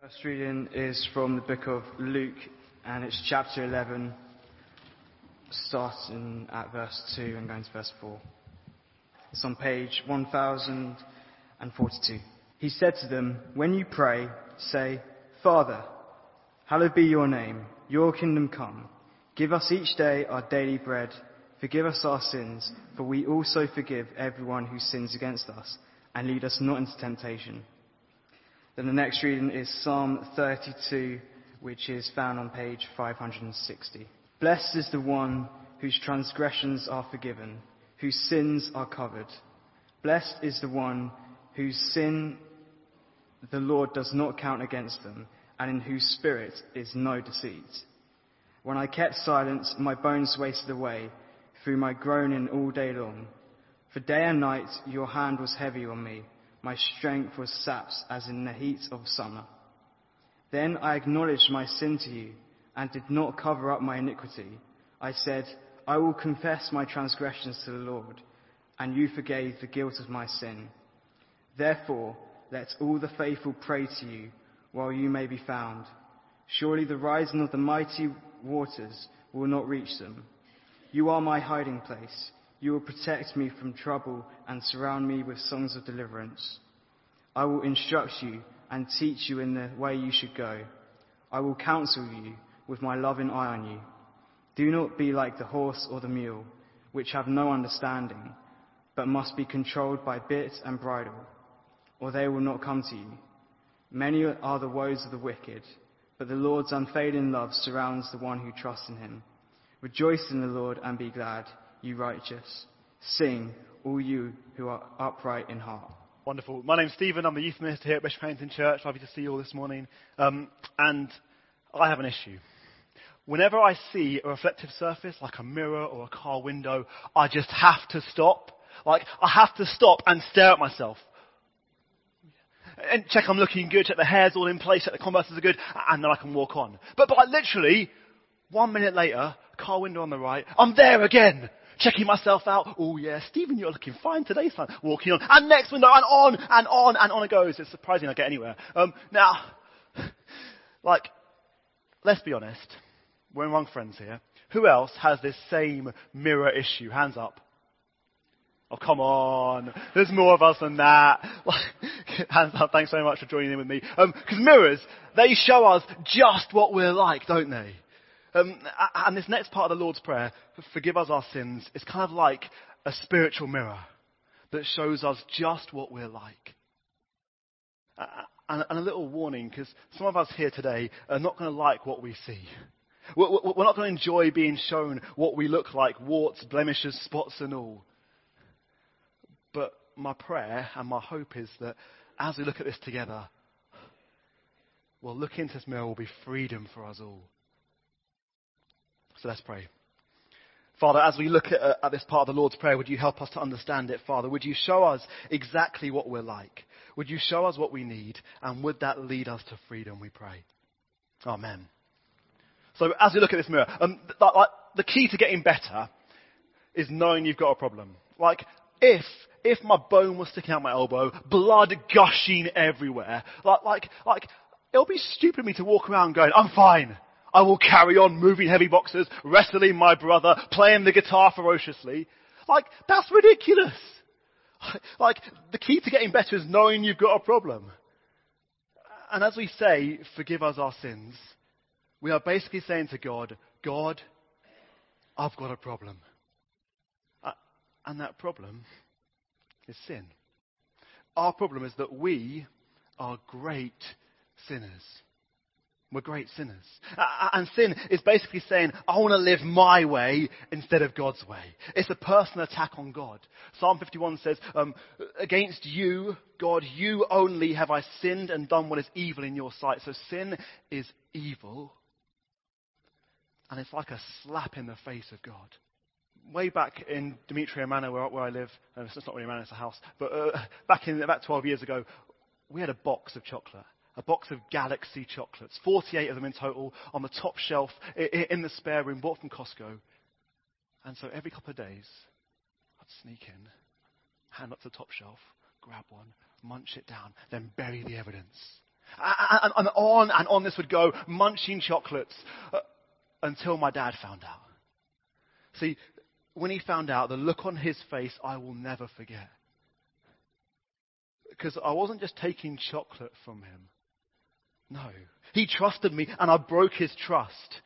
First reading is from the book of Luke, and it's chapter 11, starting at verse 2 and going to verse 4. It's on page 1042. He said to them, "When you pray, say, 'Father, hallowed be your name, your kingdom come. Give us each day our daily bread. Forgive us our sins, for we also forgive everyone who sins against us, and lead us not into temptation.'" Then the next reading is Psalm 32, which is found on page 560. "Blessed is the one whose transgressions are forgiven, whose sins are covered. Blessed is the one whose sin the Lord does not count against them, and in whose spirit is no deceit. When I kept silence, my bones wasted away through my groaning all day long. For day and night your hand was heavy on me. My strength was sapped as in the heat of summer. Then I acknowledged my sin to you and did not cover up my iniquity. I said, I will confess my transgressions to the Lord, and you forgave the guilt of my sin. Therefore, let all the faithful pray to you while you may be found. Surely the rising of the mighty waters will not reach them. You are my hiding place. You will protect me from trouble and surround me with songs of deliverance. I will instruct you and teach you in the way you should go. I will counsel you with my loving eye on you. Do not be like the horse or the mule, which have no understanding, but must be controlled by bit and bridle, or they will not come to you. Many are the woes of the wicked, but the Lord's unfailing love surrounds the one who trusts in him. Rejoice in the Lord and be glad, you righteous. Sing, all you who are upright in heart." Wonderful. My name's Stephen. I'm the youth minister here at Bishopsgate Church. Lovely to see you all this morning. And I have an issue. Whenever I see a reflective surface, like a mirror or a car window, I just have to stop. I have to stop and stare at myself. And check I'm looking good, check the hair's all in place, check the converses are good, and then I can walk on. But literally, 1 minute later, car window on the right, I'm there again, checking myself out. Oh yeah, Stephen, you're looking fine today, son. Walking on, and next window, and on, and on, and on it goes. It's surprising I get anywhere. Now, let's be honest, we're among friends here. Who else has this same mirror issue? Hands up. Oh, come on. There's more of us than that. Hands up. Thanks so much for joining in with me. Because mirrors, they show us just what we're like, don't they? And this next part of the Lord's Prayer, forgive us our sins, is kind of like a spiritual mirror that shows us just what we're like. And a little warning, because some of us here today are not going to like what we see. We're not going to enjoy being shown what we look like, warts, blemishes, spots and all. But my prayer and my hope is that as we look at this together, well, look into this mirror will be freedom for us all. So let's pray. Father, as we look at this part of the Lord's Prayer, would you help us to understand it, Father? Would you show us exactly what we're like? Would you show us what we need? And would that lead us to freedom, we pray? Amen. So as we look at this mirror, the key to getting better is knowing you've got a problem. If my bone was sticking out my elbow, blood gushing everywhere, it'll be stupid of me to walk around going, I'm fine. I will carry on moving heavy boxes, wrestling my brother, playing the guitar ferociously. That's ridiculous. The key to getting better is knowing you've got a problem. And as we say, forgive us our sins, we are basically saying to God, I've got a problem. And that problem is sin. Our problem is that we are great sinners. We're great sinners. And sin is basically saying, I want to live my way instead of God's way. It's a personal attack on God. Psalm 51 says, against you, God, you only have I sinned and done what is evil in your sight. So sin is evil. And it's like a slap in the face of God. Way back in Demetria Manor, where I live, it's not really a manor, it's a house, but back in about 12 years ago, we had a box of chocolate. A box of Galaxy chocolates, 48 of them in total, on the top shelf in the spare room, bought from Costco. And so every couple of days, I'd sneak in, hand up to the top shelf, grab one, munch it down, then bury the evidence. And on and on this would go, munching chocolates, until my dad found out. See, when he found out, the look on his face, I will never forget. Because I wasn't just taking chocolate from him. No. He trusted me, and I broke his trust.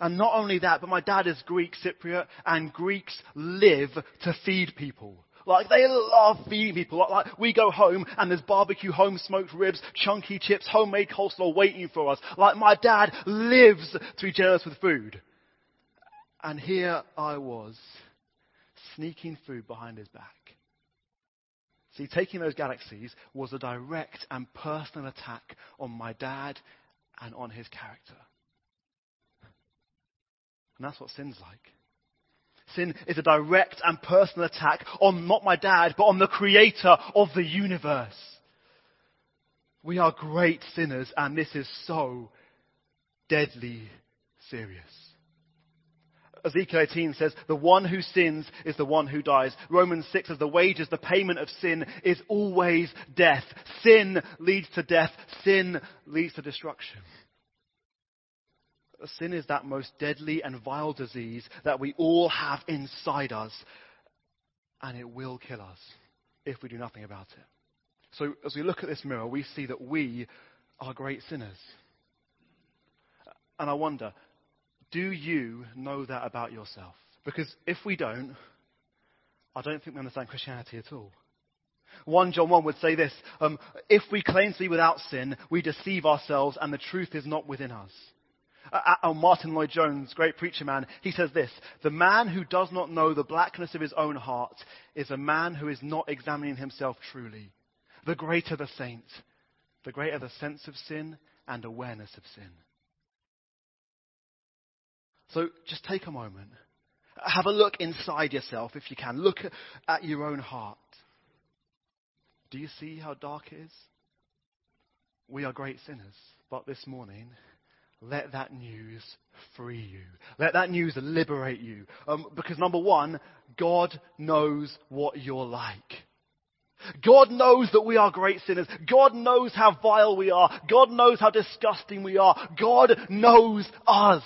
And not only that, but my dad is Greek Cypriot, and Greeks live to feed people. Like, they love feeding people. Like, we go home, and there's barbecue, home-smoked ribs, chunky chips, homemade coleslaw waiting for us. Like, my dad lives to be generous with food. And here I was, sneaking food behind his back. See, taking those Galaxies was a direct and personal attack on my dad and on his character. And that's what sin's like. Sin is a direct and personal attack on not my dad, but on the creator of the universe. We are great sinners, and this is so deadly serious. Ezekiel 18 says, the one who sins is the one who dies. Romans 6 says, the wages, the payment of sin is always death. Sin leads to death. Sin leads to destruction. Sin is that most deadly and vile disease that we all have inside us, and it will kill us if we do nothing about it. So as we look at this mirror, we see that we are great sinners. And I wonder, do you know that about yourself? Because if we don't, I don't think we understand Christianity at all. 1 John 1 would say this, if we claim to be without sin, we deceive ourselves and the truth is not within us. Martin Lloyd-Jones, great preacher man, he says this, the man who does not know the blackness of his own heart is a man who is not examining himself truly. The greater the saint, the greater the sense of sin and awareness of sin. So just take a moment. Have a look inside yourself if you can. Look at your own heart. Do you see how dark it is? We are great sinners, but this morning, let that news free you. Let that news liberate you. Because number one, God knows what you're like. God knows that we are great sinners. God knows how vile we are. God knows how disgusting we are. God knows us.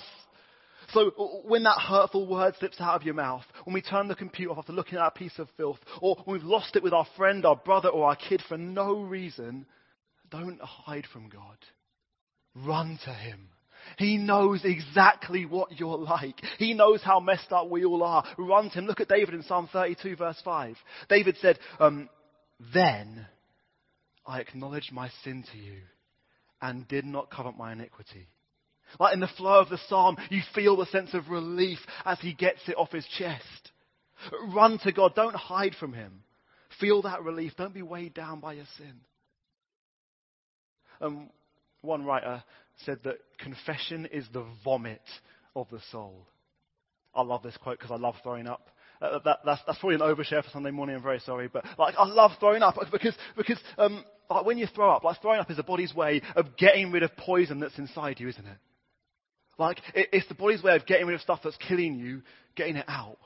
So when that hurtful word slips out of your mouth, when we turn the computer off after looking at a piece of filth, or when we've lost it with our friend, our brother, or our kid for no reason, don't hide from God. Run to him. He knows exactly what you're like. He knows how messed up we all are. Run to him. Look at David in Psalm 32 verse 5. David said, then I acknowledged my sin to you and did not cover my iniquity. Like in the flow of the psalm, you feel the sense of relief as he gets it off his chest. Run to God. Don't hide from him. Feel that relief. Don't be weighed down by your sin. One writer said that confession is the vomit of the soul. I love this quote because I love throwing up. That's probably an overshare for Sunday morning. I'm very sorry, but like I love throwing up because like when you throw up, like throwing up is the body's way of getting rid of poison that's inside you, isn't it? Like it's the body's way of getting rid of stuff that's killing you, getting it out.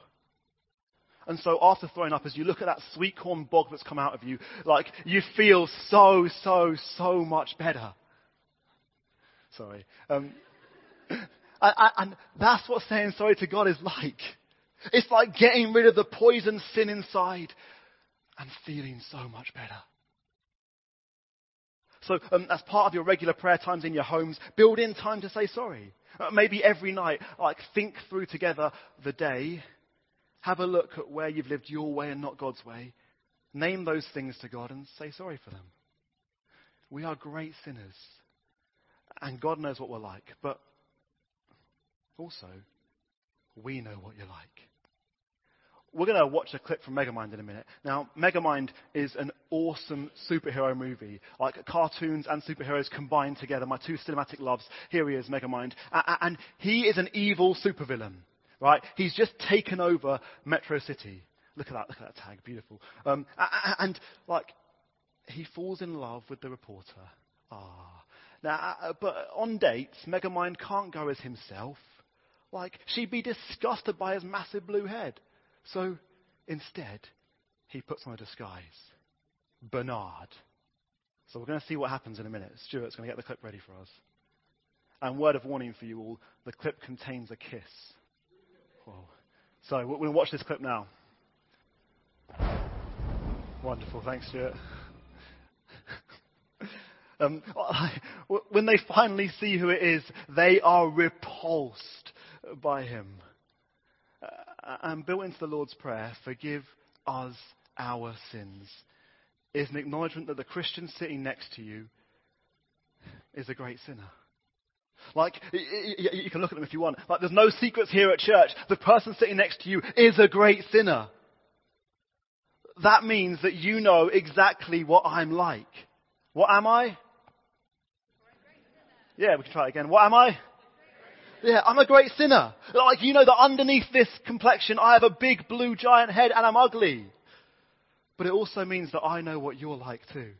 And so after throwing up, as you look at that sweet corn bog that's come out of you, like you feel so much better. Sorry. And that's what saying sorry to God is like. It's like getting rid of the poison sin inside and feeling so much better. So as part of your regular prayer times in your homes, build in time to say sorry. Maybe every night, like think through together the day. Have a look at where you've lived your way and not God's way. Name those things to God and say sorry for them. We are great sinners. And God knows what we're like, but also, we know what you're like. We're going to watch a clip from Megamind in a minute. Now, Megamind is an awesome superhero movie, like cartoons and superheroes combined together, my two cinematic loves. Here he is, Megamind. And he is an evil supervillain, right? He's just taken over Metro City. Look at that tag, beautiful. And, like, he falls in love with the reporter. Now, but on dates, Megamind can't go as himself. Like, she'd be disgusted by his massive blue head. So, instead, he puts on a disguise. Bernard. So we're going to see what happens in a minute. Stuart's going to get the clip ready for us. And word of warning for you all, the clip contains a kiss. Whoa. So we're going to watch this clip now. Wonderful. Thanks, Stuart. When they finally see who it is, they are repulsed by him. And built into the Lord's Prayer, forgive us our sins, is an acknowledgement that the Christian sitting next to you is a great sinner. Like, you can look at them if you want. Like, there's no secrets here at church. The person sitting next to you is a great sinner. That means that you know exactly what I'm like. What am I? Yeah, we can try it again. What am I? Yeah, I'm a great sinner. Like, you know that underneath this complexion, I have a big blue giant head and I'm ugly. But it also means that I know what you're like too.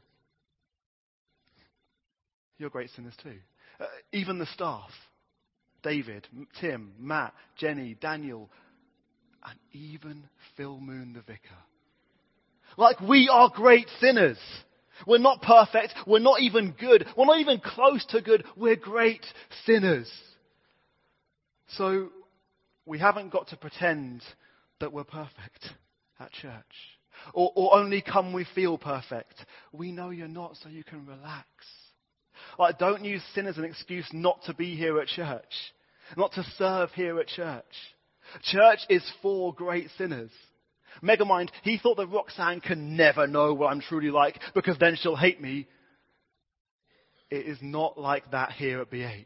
You're great sinners too. Even the staff, David, Tim, Matt, Jenny, Daniel, and even Phil Moon the vicar. Like, we are great sinners. We're not perfect. We're not even good. We're not even close to good. We're great sinners. So we haven't got to pretend that we're perfect at church or only come we feel perfect. We know you're not, so you can relax. Like, don't use sin as an excuse not to be here at church, not to serve here at church. Church is for great sinners. Megamind, he thought that Roxanne can never know what I'm truly like because then she'll hate me. It is not like that here at BH.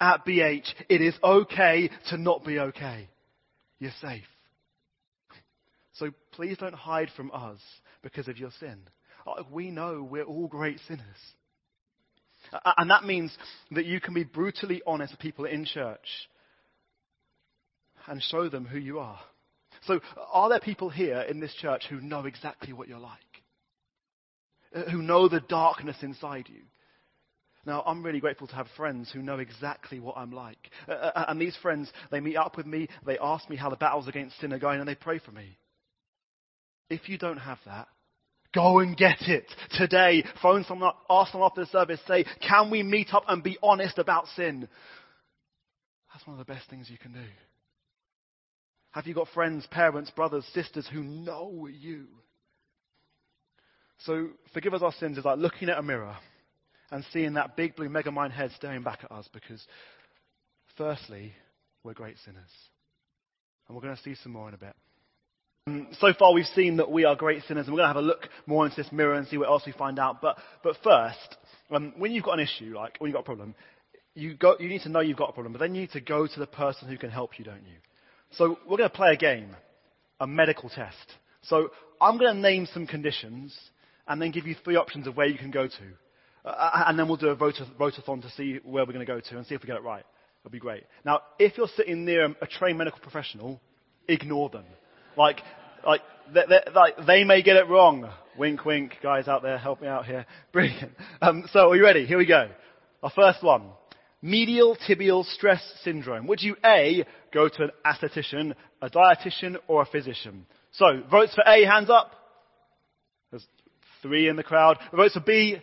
At BH, it is okay to not be okay. You're safe. So please don't hide from us because of your sin. We know we're all great sinners. And that means that you can be brutally honest with people in church and show them who you are. So are there people here in this church who know exactly what you're like? Who know the darkness inside you? Now, I'm really grateful to have friends who know exactly what I'm like. And these friends, they meet up with me, they ask me how the battles against sin are going, and they pray for me. If you don't have that, go and get it today. Phone someone up, ask them after the service, say, can we meet up and be honest about sin? That's one of the best things you can do. Have you got friends, parents, brothers, sisters who know you? So forgive us our sins is like looking at a mirror and seeing that big blue Megamind head staring back at us because firstly, we're great sinners. And we're going to see some more in a bit. So far we've seen that we are great sinners and we're going to have a look more into this mirror and see what else we find out. But first, when you've got an issue, like when you've got a problem, you need to know you've got a problem, but then you need to go to the person who can help you, don't you? So we're going to play a game, a medical test. So I'm going to name some conditions and then give you three options of where you can go to. And then we'll do a vote-a-thon to see where we're going to go to and see if we get it right. It'll be great. Now, if you're sitting near a trained medical professional, ignore them. They may get it wrong. Wink, wink, guys out there, help me out here. Brilliant. So are you ready? Here we go. Our first one. Medial tibial stress syndrome. Would you A, go to an aesthetician, a dietitian, or a physician? So, votes for A, hands up. There's three in the crowd. Votes for B,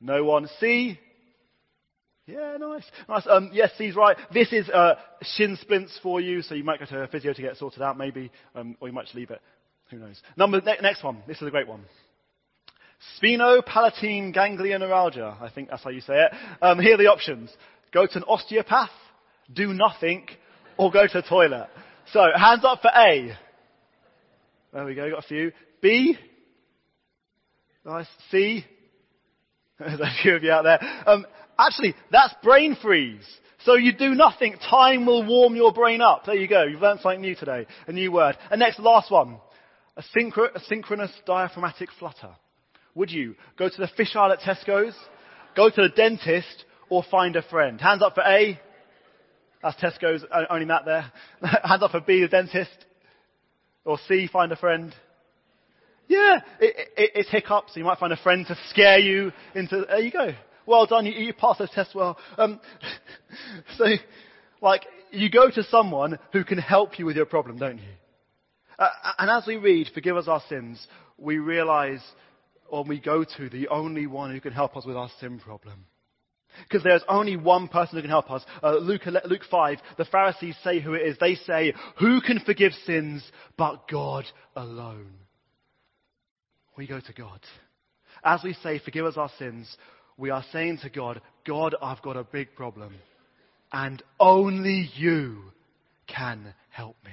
no one. C, yeah, nice. Yes, C's right. This is shin splints for you, so you might go to a physio to get it sorted out, maybe, or you might just leave it. Who knows? Next one. This is a great one. Sphenopalatine ganglioneuralgia, I think that's how you say it. Here are the options. Go to an osteopath, do nothing, or go to the toilet. So, hands up for A. There we go, got a few. B. Nice. C. There's a few of you out there. Actually, that's brain freeze. So you do nothing. Time will warm your brain up. There you go. You've learned something new today. A new word. And next, last one. Asynchronous diaphragmatic flutter. Would you go to the fish aisle at Tesco's, go to the dentist, or find a friend? Hands up for A. That's Tesco's, only Matt there. Hands up for B, the dentist. Or C, find a friend. Yeah, it's hiccups. So you might find a friend to scare you into... There you go. Well done. You passed those tests well. So, you go to someone who can help you with your problem, don't you? And as we read, forgive us our sins, we realise... or we go to the only one who can help us with our sin problem. Because there's only one person who can help us. Luke 5, the Pharisees say who it is. They say, who can forgive sins but God alone? We go to God. As we say, forgive us our sins, we are saying to God, God, I've got a big problem. And only you can help me.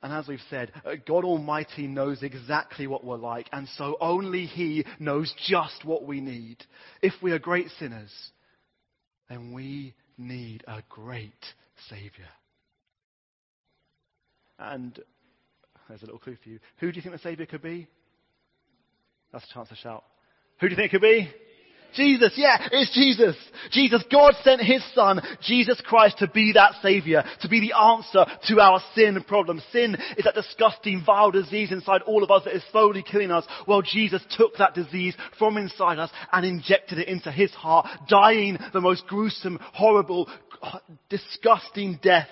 And as we've said, God Almighty knows exactly what we're like, and so only He knows just what we need. If we are great sinners, then we need a great Saviour. And there's a little clue for you. Who do you think the Saviour could be? That's a chance to shout. Who do you think it could be? Jesus, yeah, it's Jesus. Jesus, God sent His Son, Jesus Christ, to be that Saviour, to be the answer to our sin problem. Sin is that disgusting, vile disease inside all of us that is slowly killing us. Well, Jesus took that disease from inside us and injected it into His heart, dying the most gruesome, horrible, disgusting death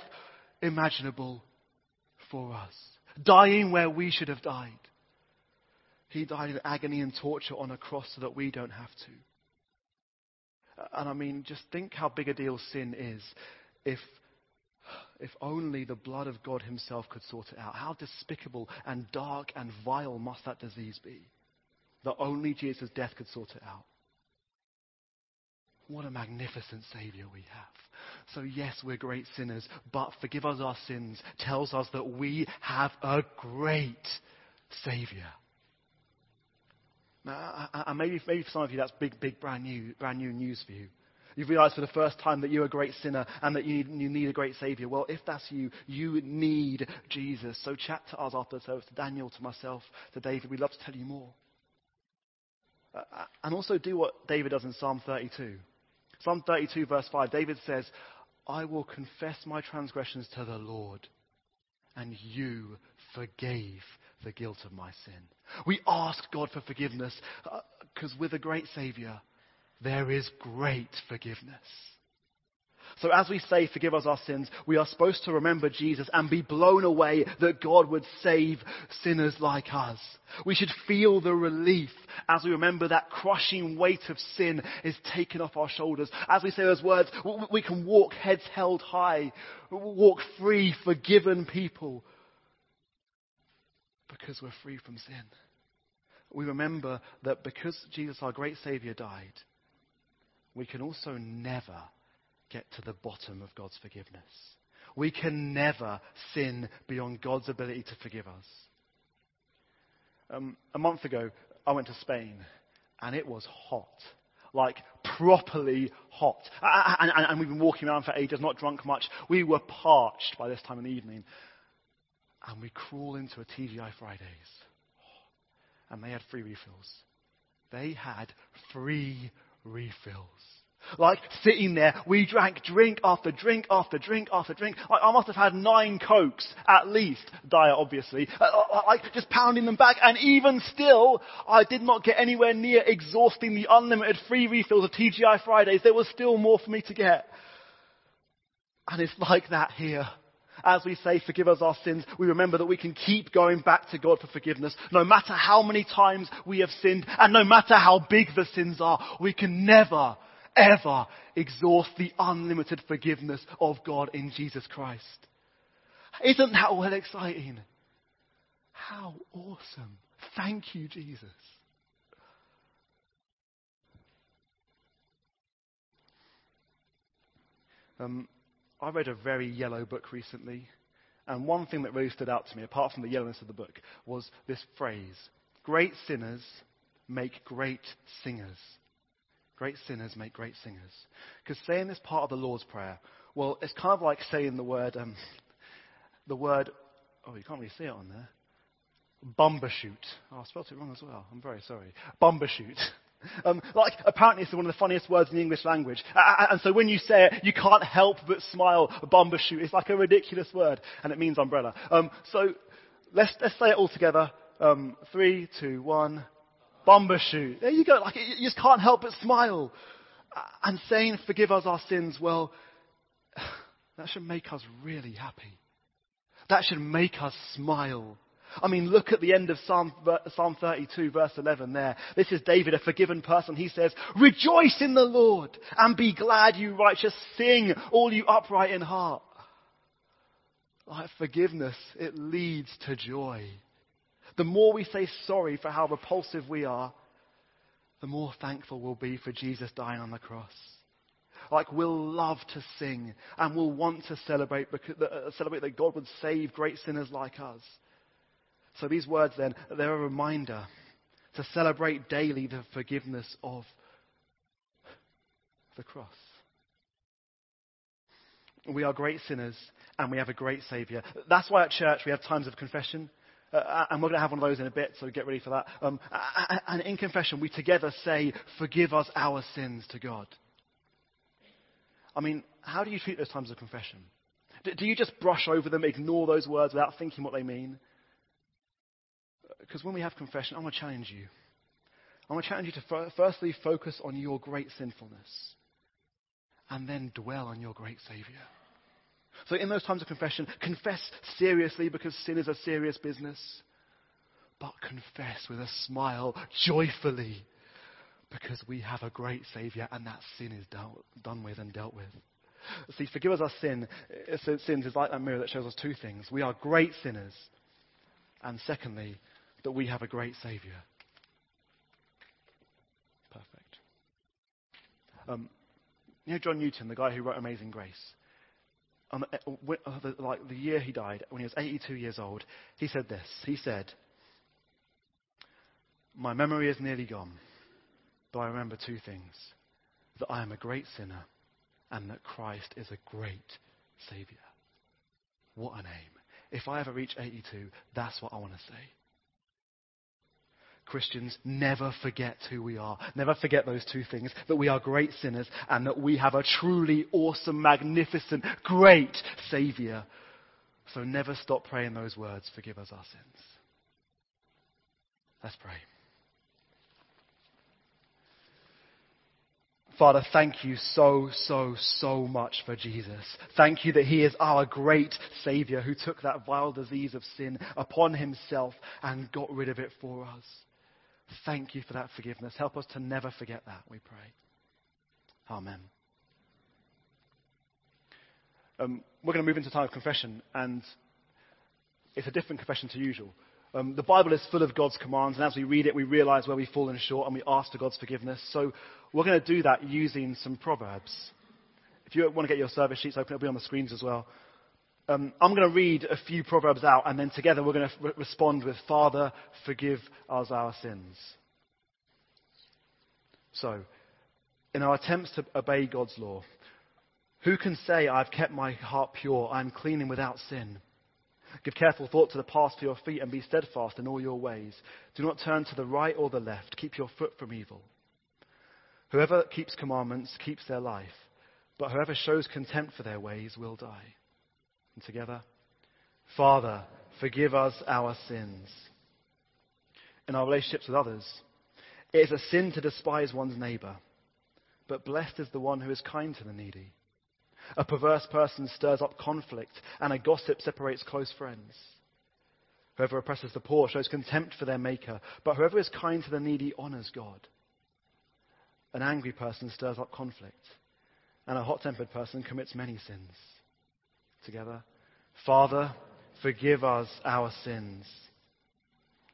imaginable for us. Dying where we should have died. He died in agony and torture on a cross so that we don't have to. And I mean, just think how big a deal sin is if only the blood of God Himself could sort it out. How despicable and dark and vile must that disease be that only Jesus' death could sort it out. What a magnificent Saviour we have. So yes, we're great sinners, but forgive us our sins tells us that we have a great Saviour. And maybe for some of you that's big, brand new news for you. You've realized for the first time that you're a great sinner and that you need a great Savior. Well, if that's you, you need Jesus. So chat to us after the service, to Daniel, to myself, to David. We'd love to tell you more. And also do what David does in Psalm 32. Psalm 32 verse 5, David says, I will confess my transgressions to the Lord, and you forgave the guilt of my sin. We ask God for forgiveness because with a great Saviour, there is great forgiveness. So as we say, forgive us our sins, we are supposed to remember Jesus and be blown away that God would save sinners like us. We should feel the relief as we remember that crushing weight of sin is taken off our shoulders. As we say those words, we can walk heads held high, walk free, forgiven people. Because we're free from sin. We remember that because Jesus, our great Saviour, died, we can also never get to the bottom of God's forgiveness. We can never sin beyond God's ability to forgive us. A month ago, I went to Spain, and it was hot. Like, properly hot. And we've been walking around for ages, not drunk much. We were parched by this time in the evening. And we crawl into a TGI Fridays. And they had free refills. They had free refills. Like sitting there, we drank drink after drink after drink after drink. Like, I must have had 9 Cokes at least, diet obviously. Like just pounding them back. And even still, I did not get anywhere near exhausting the unlimited free refills of TGI Fridays. There was still more for me to get. And it's like that here. As we say, forgive us our sins, we remember that we can keep going back to God for forgiveness. No matter how many times we have sinned, and no matter how big the sins are, we can never, ever exhaust the unlimited forgiveness of God in Jesus Christ. Isn't that well exciting? How awesome. Thank you, Jesus. I read a very yellow book recently, and one thing that really stood out to me, apart from the yellowness of the book, was this phrase, great sinners make great singers. Great sinners make great singers. Because saying this part of the Lord's Prayer, well, it's kind of like saying the word, oh, you can't really see it on there, Bumbershoot. Oh, I spelled it wrong as well. I'm very sorry. Bumbershoot. Like apparently it's one of the funniest words in the English language, and so when you say it you can't help but smile. Bumbershoot, it's like a ridiculous word, and it means umbrella. So let's say it all together. 3, 2, 1. Bumbershoot. There you go. Like you just can't help but smile. And saying forgive us our sins, well, that should make us really happy. That should make us smile. I mean, look at the end of Psalm 32, verse 11 there. This is David, a forgiven person. He says, rejoice in the Lord and be glad, you righteous. Sing, all you upright in heart. Like forgiveness, it leads to joy. The more we say sorry for how repulsive we are, the more thankful we'll be for Jesus dying on the cross. Like we'll love to sing and we'll want to celebrate, because, celebrate that God would save great sinners like us. So these words then, they're a reminder to celebrate daily the forgiveness of the cross. We are great sinners and we have a great Saviour. That's why at church we have times of confession. And we're going to have one of those in a bit, so get ready for that. And in confession, we together say, forgive us our sins to God. I mean, how do you treat those times of confession? Do you just brush over them, ignore those words without thinking what they mean? Because when we have confession, I want to challenge you. I want to challenge you to firstly focus on your great sinfulness and then dwell on your great Saviour. So in those times of confession, confess seriously because sin is a serious business. But confess with a smile, joyfully, because we have a great Saviour and that sin is done with and dealt with. See, forgive us our sins is like that mirror that shows us two things. We are great sinners. And secondly, that we have a great Saviour. Perfect. You know John Newton, the guy who wrote Amazing Grace? Like the year he died, when he was 82 years old, he said this. He said, my memory is nearly gone, but I remember two things. That I am a great sinner and that Christ is a great Saviour. What a name. If I ever reach 82, that's what I want to say. Christians, never forget who we are. Never forget those two things, that we are great sinners and that we have a truly awesome, magnificent, great Saviour. So never stop praying those words, forgive us our sins. Let's pray. Father, thank you so much for Jesus. Thank you that he is our great Saviour who took that vile disease of sin upon himself and got rid of it for us. Thank you for that forgiveness. Help us to never forget that, we pray. Amen. We're going to move into time of confession, and it's a different confession to usual. The Bible is full of God's commands, and as we read it, we realize where we've fallen short and we ask for God's forgiveness. So we're going to do that using some proverbs. If you want to get your service sheets open, it'll be on the screens as well. I'm going to read a few proverbs out, and then together we're going to respond with, Father, forgive us our sins. So, in our attempts to obey God's law, who can say, I've kept my heart pure, I'm clean and without sin? Give careful thought to the path for your feet and be steadfast in all your ways. Do not turn to the right or the left. Keep your foot from evil. Whoever keeps commandments keeps their life, but whoever shows contempt for their ways will die. And together, Father, forgive us our sins. In our relationships with others, it is a sin to despise one's neighbour, but blessed is the one who is kind to the needy. A perverse person stirs up conflict, and a gossip separates close friends. Whoever oppresses the poor shows contempt for their maker, but whoever is kind to the needy honours God. An angry person stirs up conflict, and a hot-tempered person commits many sins. Together, Father, forgive us our sins.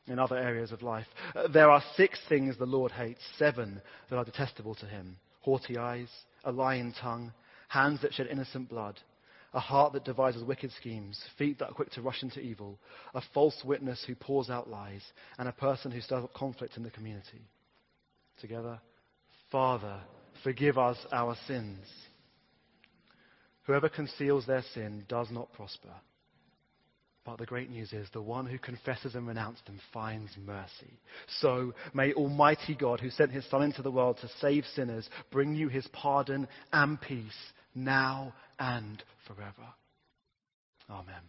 In other areas of life, there are 6 things the Lord hates, 7 that are detestable to him. Haughty eyes, a lying tongue, hands that shed innocent blood, a heart that devises wicked schemes, feet that are quick to rush into evil, a false witness who pours out lies, and a person who stirs up conflict in the community. Together, Father, forgive us our sins. Whoever conceals their sin does not prosper. But the great news is the one who confesses and renounces them finds mercy. So may Almighty God, who sent his Son into the world to save sinners, bring you his pardon and peace now and forever. Amen.